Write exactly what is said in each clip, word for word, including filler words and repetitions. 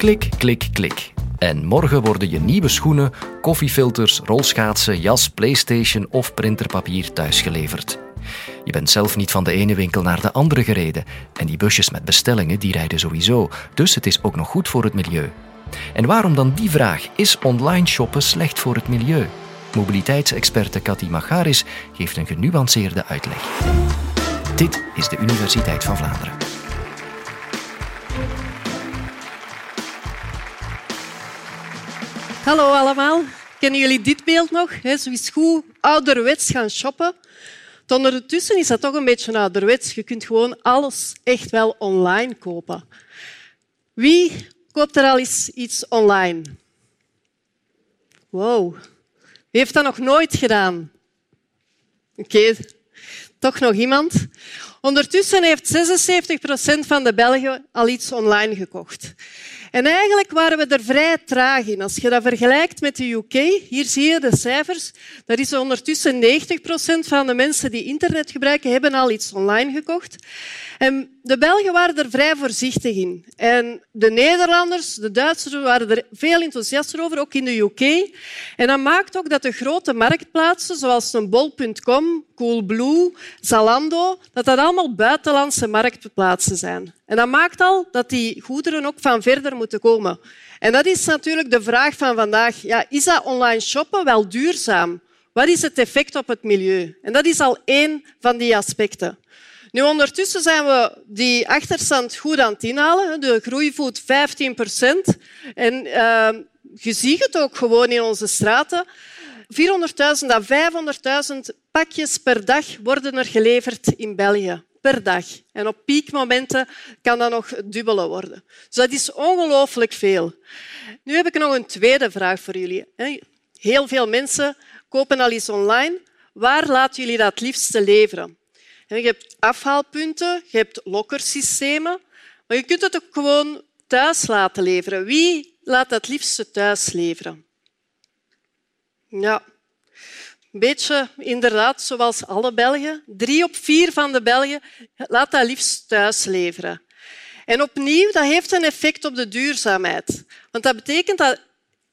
Klik, klik, klik. En morgen worden je nieuwe schoenen, koffiefilters, rolschaatsen, jas, PlayStation of printerpapier thuisgeleverd. Je bent zelf niet van de ene winkel naar de andere gereden. En die busjes met bestellingen, die rijden sowieso. Dus het is ook nog goed voor het milieu. En waarom dan die vraag? Is online shoppen slecht voor het milieu? Mobiliteitsexperte Cathy Macharis geeft een genuanceerde uitleg. Dit is de Universiteit van Vlaanderen. Hallo allemaal. Kennen jullie dit beeld nog? He, zo is goed ouderwets gaan shoppen. Tot ondertussen is dat toch een beetje ouderwets. Je kunt gewoon alles echt wel online kopen. Wie koopt er al eens iets online? Wow. Wie heeft dat nog nooit gedaan? Oké, okay. Toch nog iemand. Ondertussen heeft zesenzeventig procent van de Belgen al iets online gekocht. En eigenlijk waren we er vrij traag in. Als je dat vergelijkt met de U K, hier zie je de cijfers, dat is ondertussen negentig procent van de mensen die internet gebruiken, hebben al iets online gekocht. En de Belgen waren er vrij voorzichtig in. En de Nederlanders, de Duitsers, waren er veel enthousiaster over, ook in de U K. En dat maakt ook dat de grote marktplaatsen, zoals een Bol punt com, Coolblue, Zalando, dat dat allemaal buitenlandse marktplaatsen zijn. En dat maakt al dat die goederen ook van verder moeten komen. En dat is natuurlijk de vraag van vandaag. Ja, is dat online shoppen wel duurzaam? Wat is het effect op het milieu? En dat is al één van die aspecten. Nu, ondertussen zijn we die achterstand goed aan het inhalen. De groei voedt vijftien procent. En uh, je ziet het ook gewoon in onze straten. vierhonderdduizend à vijfhonderdduizend pakjes per dag worden er geleverd in België. Per dag. En op piekmomenten kan dat nog dubbelen worden. Dus dat is ongelooflijk veel. Nu heb ik nog een tweede vraag voor jullie. Heel veel mensen kopen al iets online. Waar laten jullie dat het liefste leveren? Je hebt afhaalpunten, je hebt lokkersystemen, maar je kunt het ook gewoon thuis laten leveren. Wie laat dat het liefste thuis leveren? Ja, een beetje inderdaad zoals alle Belgen. Drie op vier van de Belgen laat dat liefst thuis leveren. En opnieuw, dat heeft een effect op de duurzaamheid. Want dat betekent dat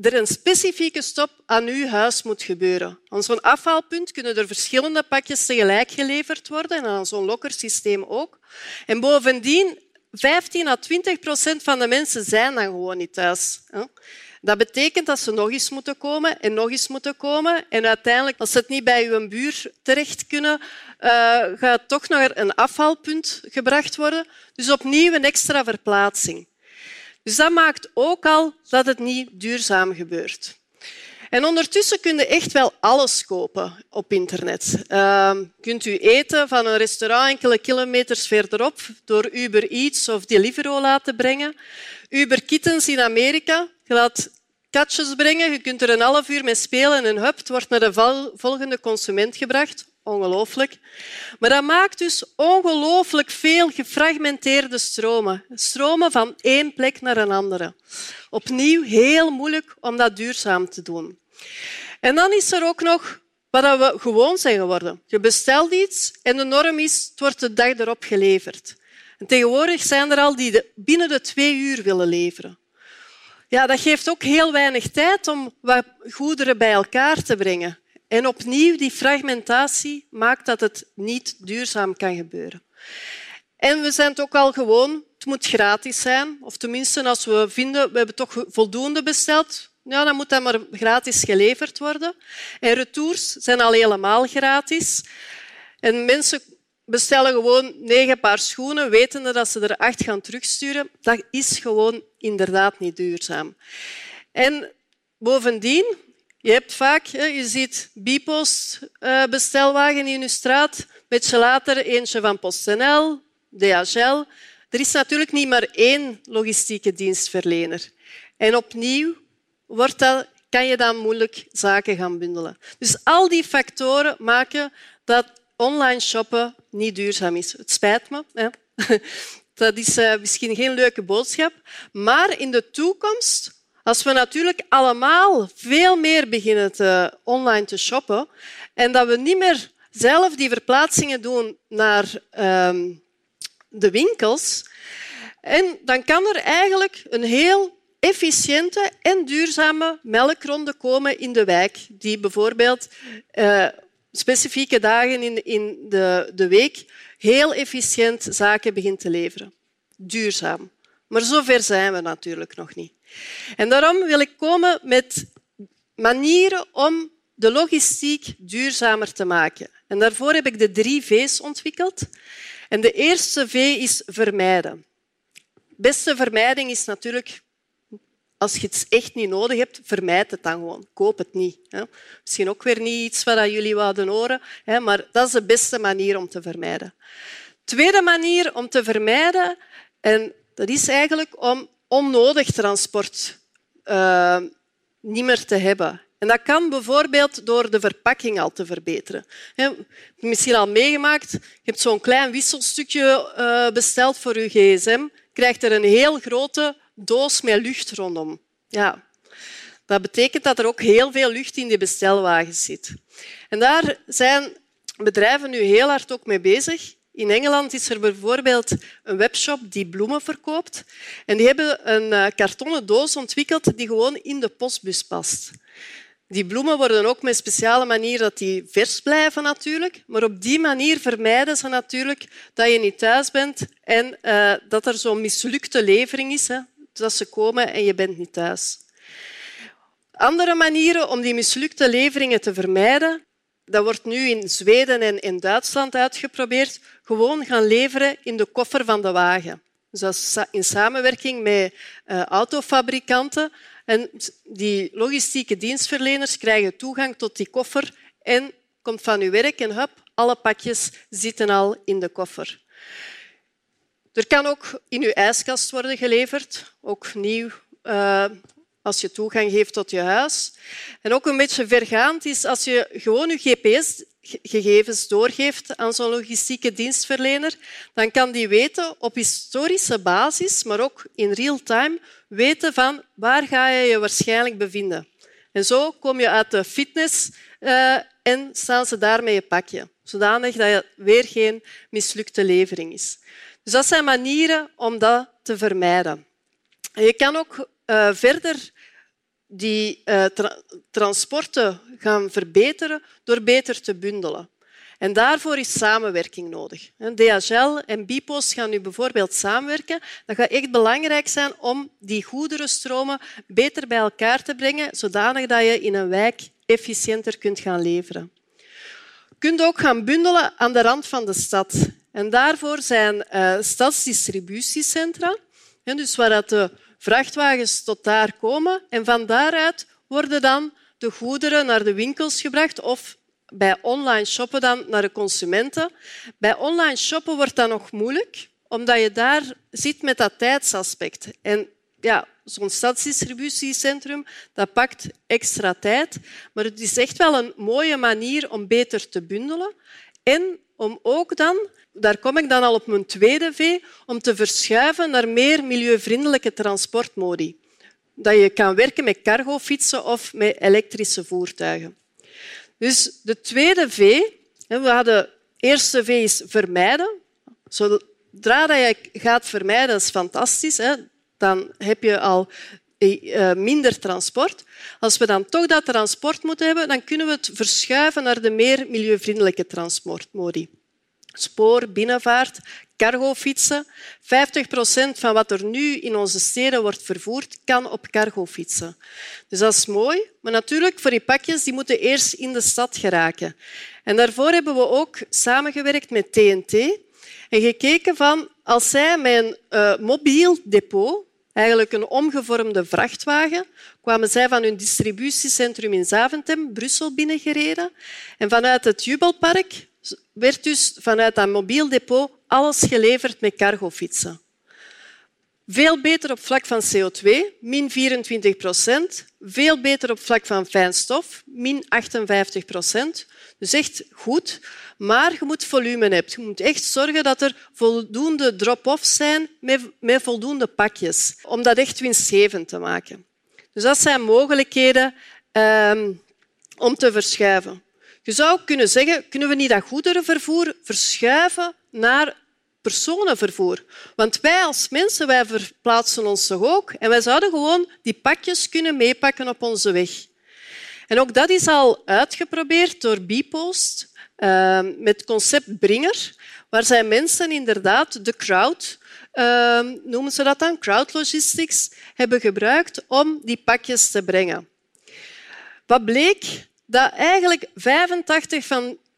er een specifieke stop aan uw huis moet gebeuren. Aan zo'n afhaalpunt kunnen er verschillende pakjes tegelijk geleverd worden en aan zo'n lokkersysteem ook. En bovendien, vijftien à twintig procent van de mensen zijn dan gewoon niet thuis. Dat betekent dat ze nog eens moeten komen en nog eens moeten komen. En uiteindelijk, als ze het niet bij uw buur terecht kunnen, uh, gaat het toch naar een afhaalpunt gebracht worden. Dus opnieuw een extra verplaatsing. Dus dat maakt ook al dat het niet duurzaam gebeurt. En ondertussen kun je echt wel alles kopen op internet. Uh, kunt u eten van een restaurant enkele kilometers verderop door Uber Eats of Deliveroo laten brengen. Uber Kittens in Amerika. Je laat katjes brengen, je kunt er een half uur mee spelen en hup, het wordt naar de volgende consument gebracht. Ongelooflijk. Maar dat maakt dus ongelooflijk veel gefragmenteerde stromen. Stromen van één plek naar een andere. Opnieuw heel moeilijk om dat duurzaam te doen. En dan is er ook nog wat we gewoon zijn geworden. Je bestelt iets en de norm is, het wordt de dag erop geleverd. En tegenwoordig zijn er al die binnen de twee uur willen leveren. Ja, dat geeft ook heel weinig tijd om wat goederen bij elkaar te brengen. En opnieuw, die fragmentatie maakt dat het niet duurzaam kan gebeuren. En we zijn het ook al gewoon, het moet gratis zijn. Of tenminste, als we vinden, we hebben toch voldoende besteld, ja, dan moet dat maar gratis geleverd worden. En retours zijn al helemaal gratis. En mensen bestellen gewoon negen paar schoenen, wetende dat ze er acht gaan terugsturen. Dat is gewoon inderdaad niet duurzaam. En bovendien, je hebt vaak, je ziet Bpost bestelwagen in je straat, een beetje later eentje van PostNL, D H L. Er is natuurlijk niet maar één logistieke dienstverlener. En opnieuw wordt dat, kan je dan moeilijk zaken gaan bundelen. Dus al die factoren maken dat online shoppen niet duurzaam is. Het spijt me. Hè? Dat is misschien geen leuke boodschap. Maar in de toekomst, als we natuurlijk allemaal veel meer beginnen te, online te shoppen en dat we niet meer zelf die verplaatsingen doen naar uh, de winkels, en dan kan er eigenlijk een heel efficiënte en duurzame melkronden komen in de wijk, die bijvoorbeeld uh, specifieke dagen in, in de, de week heel efficiënt zaken begint te leveren. Duurzaam. Maar zover zijn we natuurlijk nog niet. En daarom wil ik komen met manieren om de logistiek duurzamer te maken. En daarvoor heb ik de drie V's ontwikkeld. En de eerste V is vermijden. Beste vermijding is natuurlijk, als je het echt niet nodig hebt, vermijd het dan gewoon. Koop het niet. Misschien ook weer niet iets wat jullie wilden horen, maar dat is de beste manier om te vermijden. Tweede manier om te vermijden, en dat is eigenlijk om onnodig transport uh, niet meer te hebben. En dat kan bijvoorbeeld door de verpakking al te verbeteren. Je hebt misschien al meegemaakt, je hebt zo'n klein wisselstukje besteld voor je gsm, krijgt er een heel grote doos met lucht rondom. Ja. Dat betekent dat er ook heel veel lucht in die bestelwagen zit. En daar zijn bedrijven nu heel hard ook mee bezig. In Engeland is er bijvoorbeeld een webshop die bloemen verkoopt. En die hebben een kartonnen doos ontwikkeld die gewoon in de postbus past. Die bloemen worden ook met een speciale manier dat die vers blijven natuurlijk. Maar op die manier vermijden ze natuurlijk dat je niet thuis bent en uh, dat er zo'n mislukte levering is. Hè, dat ze komen en je bent niet thuis. Andere manieren om die mislukte leveringen te vermijden, dat wordt nu in Zweden en in Duitsland uitgeprobeerd, gewoon gaan leveren in de koffer van de wagen. Dus dat is in samenwerking met uh, autofabrikanten. En die logistieke dienstverleners krijgen toegang tot die koffer en komt van uw werk en hup, alle pakjes zitten al in de koffer. Er kan ook in uw ijskast worden geleverd, ook nieuw uh, als je toegang geeft tot je huis. En ook een beetje vergaand is als je gewoon je G P S-gegevens doorgeeft aan zo'n logistieke dienstverlener, dan kan die weten op historische basis, maar ook in real-time, weten van waar ga je je waarschijnlijk bevinden. En zo kom je uit de fitness uh, en staan ze daar met je pakje, zodanig dat het weer geen mislukte levering is. Dus dat zijn manieren om dat te vermijden. En je kan ook uh, verder die uh, tra- transporten gaan verbeteren door beter te bundelen. En daarvoor is samenwerking nodig. D H L en Bpost gaan nu bijvoorbeeld samenwerken. Dat gaat echt belangrijk zijn om die goederenstromen beter bij elkaar te brengen, zodanig dat je in een wijk efficiënter kunt gaan leveren. Je kunt ook gaan bundelen aan de rand van de stad. En daarvoor zijn uh, stadsdistributiecentra, dus waar de vrachtwagens tot daar komen. En van daaruit worden dan de goederen naar de winkels gebracht of bij online shoppen dan naar de consumenten. Bij online shoppen wordt dat nog moeilijk, omdat je daar zit met dat tijdsaspect. En ja, zo'n stadsdistributiecentrum dat pakt extra tijd. Maar het is echt wel een mooie manier om beter te bundelen. En om ook dan, daar kom ik dan al op mijn tweede V, om te verschuiven naar meer milieuvriendelijke transportmodi. Dat je kan werken met cargofietsen of met elektrische voertuigen. Dus de tweede V, we hadden, de eerste V is vermijden. Zodra je gaat vermijden, dat is fantastisch, hè, dan heb je al minder transport. Als we dan toch dat transport moeten hebben, dan kunnen we het verschuiven naar de meer milieuvriendelijke transportmodi. Spoor, binnenvaart, cargofietsen. vijftig procent van wat er nu in onze steden wordt vervoerd, kan op cargofietsen. Dus dat is mooi. Maar natuurlijk, voor die pakjes die moeten eerst in de stad geraken. En daarvoor hebben we ook samengewerkt met T N T en gekeken van, als zij met een uh, mobiel depot, eigenlijk een omgevormde vrachtwagen, kwamen zij van hun distributiecentrum in Zaventem, Brussel, binnengereden. En vanuit het Jubelpark werd dus vanuit dat mobiel depot alles geleverd met cargofietsen. Veel beter op vlak van C O twee, min vierentwintig procent. Veel beter op vlak van fijnstof, min achtenvijftig procent. Dus echt goed. Maar je moet volume hebben. Je moet echt zorgen dat er voldoende drop-offs zijn met, met voldoende pakjes. Om dat echt winstgevend te maken. Dus dat zijn mogelijkheden uh, om te verschuiven. Je zou kunnen zeggen, kunnen we niet dat goederenvervoer verschuiven naar personenvervoer. Want wij als mensen, wij verplaatsen ons toch ook. En wij zouden gewoon die pakjes kunnen meepakken op onze weg. En ook dat is al uitgeprobeerd door Bpost, uh, met concept Bringer, waar zij mensen inderdaad de crowd, uh, noemen ze dat dan, crowd logistics, hebben gebruikt om die pakjes te brengen. Wat bleek? Dat eigenlijk vijfentachtig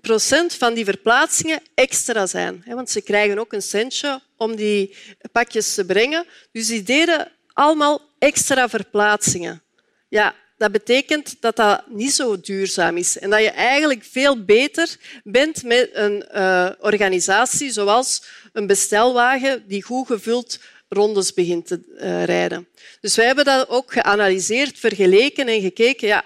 procent van die verplaatsingen extra zijn. Want ze krijgen ook een centje om die pakjes te brengen. Dus die deden allemaal extra verplaatsingen. Ja, dat betekent dat dat niet zo duurzaam is. En dat je eigenlijk veel beter bent met een uh, organisatie zoals een bestelwagen die goed gevuld rondes begint te uh, rijden. Dus wij hebben dat ook geanalyseerd, vergeleken en gekeken. Ja,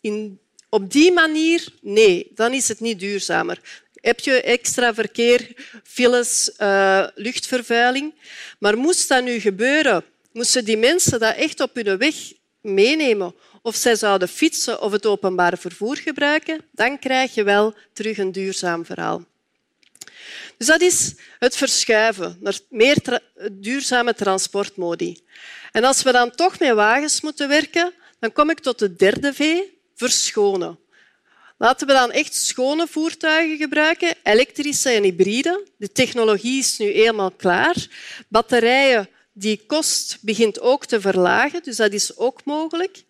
in Op die manier, nee, dan is het niet duurzamer. Heb je extra verkeer, files, uh, luchtvervuiling. Maar moest dat nu gebeuren? Moesten die mensen dat echt op hun weg meenemen? Of zij zouden fietsen of het openbaar vervoer gebruiken? Dan krijg je wel terug een duurzaam verhaal. Dus dat is het verschuiven naar meer tra- duurzame transportmodi. En als we dan toch met wagens moeten werken, dan kom ik tot de derde V. Verschonen. Laten we dan echt schone voertuigen gebruiken, elektrische en hybride. De technologie is nu helemaal klaar. Batterijen, die kost begint ook te verlagen, dus dat is ook mogelijk.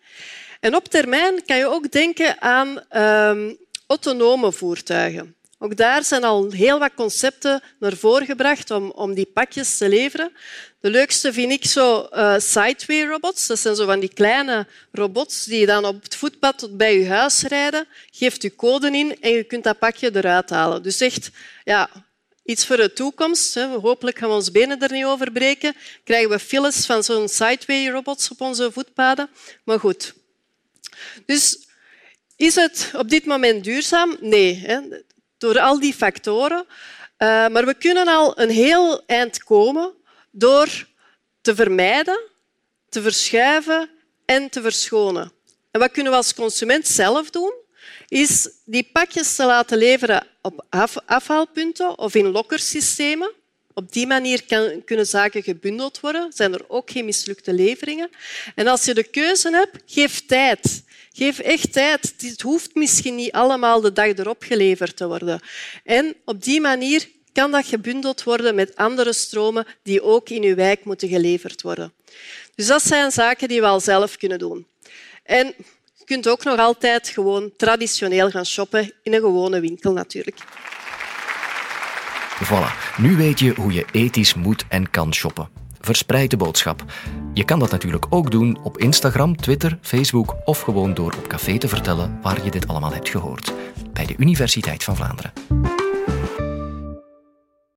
En op termijn kan je ook denken aan uh, autonome voertuigen. Ook daar zijn al heel wat concepten naar voren gebracht om, om die pakjes te leveren. De leukste vind ik zo uh, sideway robots. Dat zijn zo van die kleine robots die dan op het voetpad tot bij je huis rijden. Geeft je code in en je kunt dat pakje eruit halen. Dus echt ja, iets voor de toekomst. Hè. Hopelijk gaan we ons benen er niet over breken. Krijgen we files van zo'n sideway robots op onze voetpaden. Maar goed. Dus is het op dit moment duurzaam? Nee. Hè. Door al die factoren. Uh, maar we kunnen al een heel eind komen door te vermijden, te verschuiven en te verschonen. En wat kunnen we als consument zelf doen? Is die pakjes te laten leveren op af- afhaalpunten of in lokkersystemen. Op die manier kan, kunnen zaken gebundeld worden. Zijn er ook geen mislukte leveringen. En als je de keuze hebt, geef tijd. Geef echt tijd. Het hoeft misschien niet allemaal de dag erop geleverd te worden. En op die manier kan dat gebundeld worden met andere stromen die ook in uw wijk moeten geleverd worden. Dus dat zijn zaken die we al zelf kunnen doen. En je kunt ook nog altijd gewoon traditioneel gaan shoppen in een gewone winkel natuurlijk. Voilà, nu weet je hoe je ethisch moet en kan shoppen. Verspreid de boodschap. Je kan dat natuurlijk ook doen op Instagram, Twitter, Facebook of gewoon door op café te vertellen waar je dit allemaal hebt gehoord. Bij de Universiteit van Vlaanderen.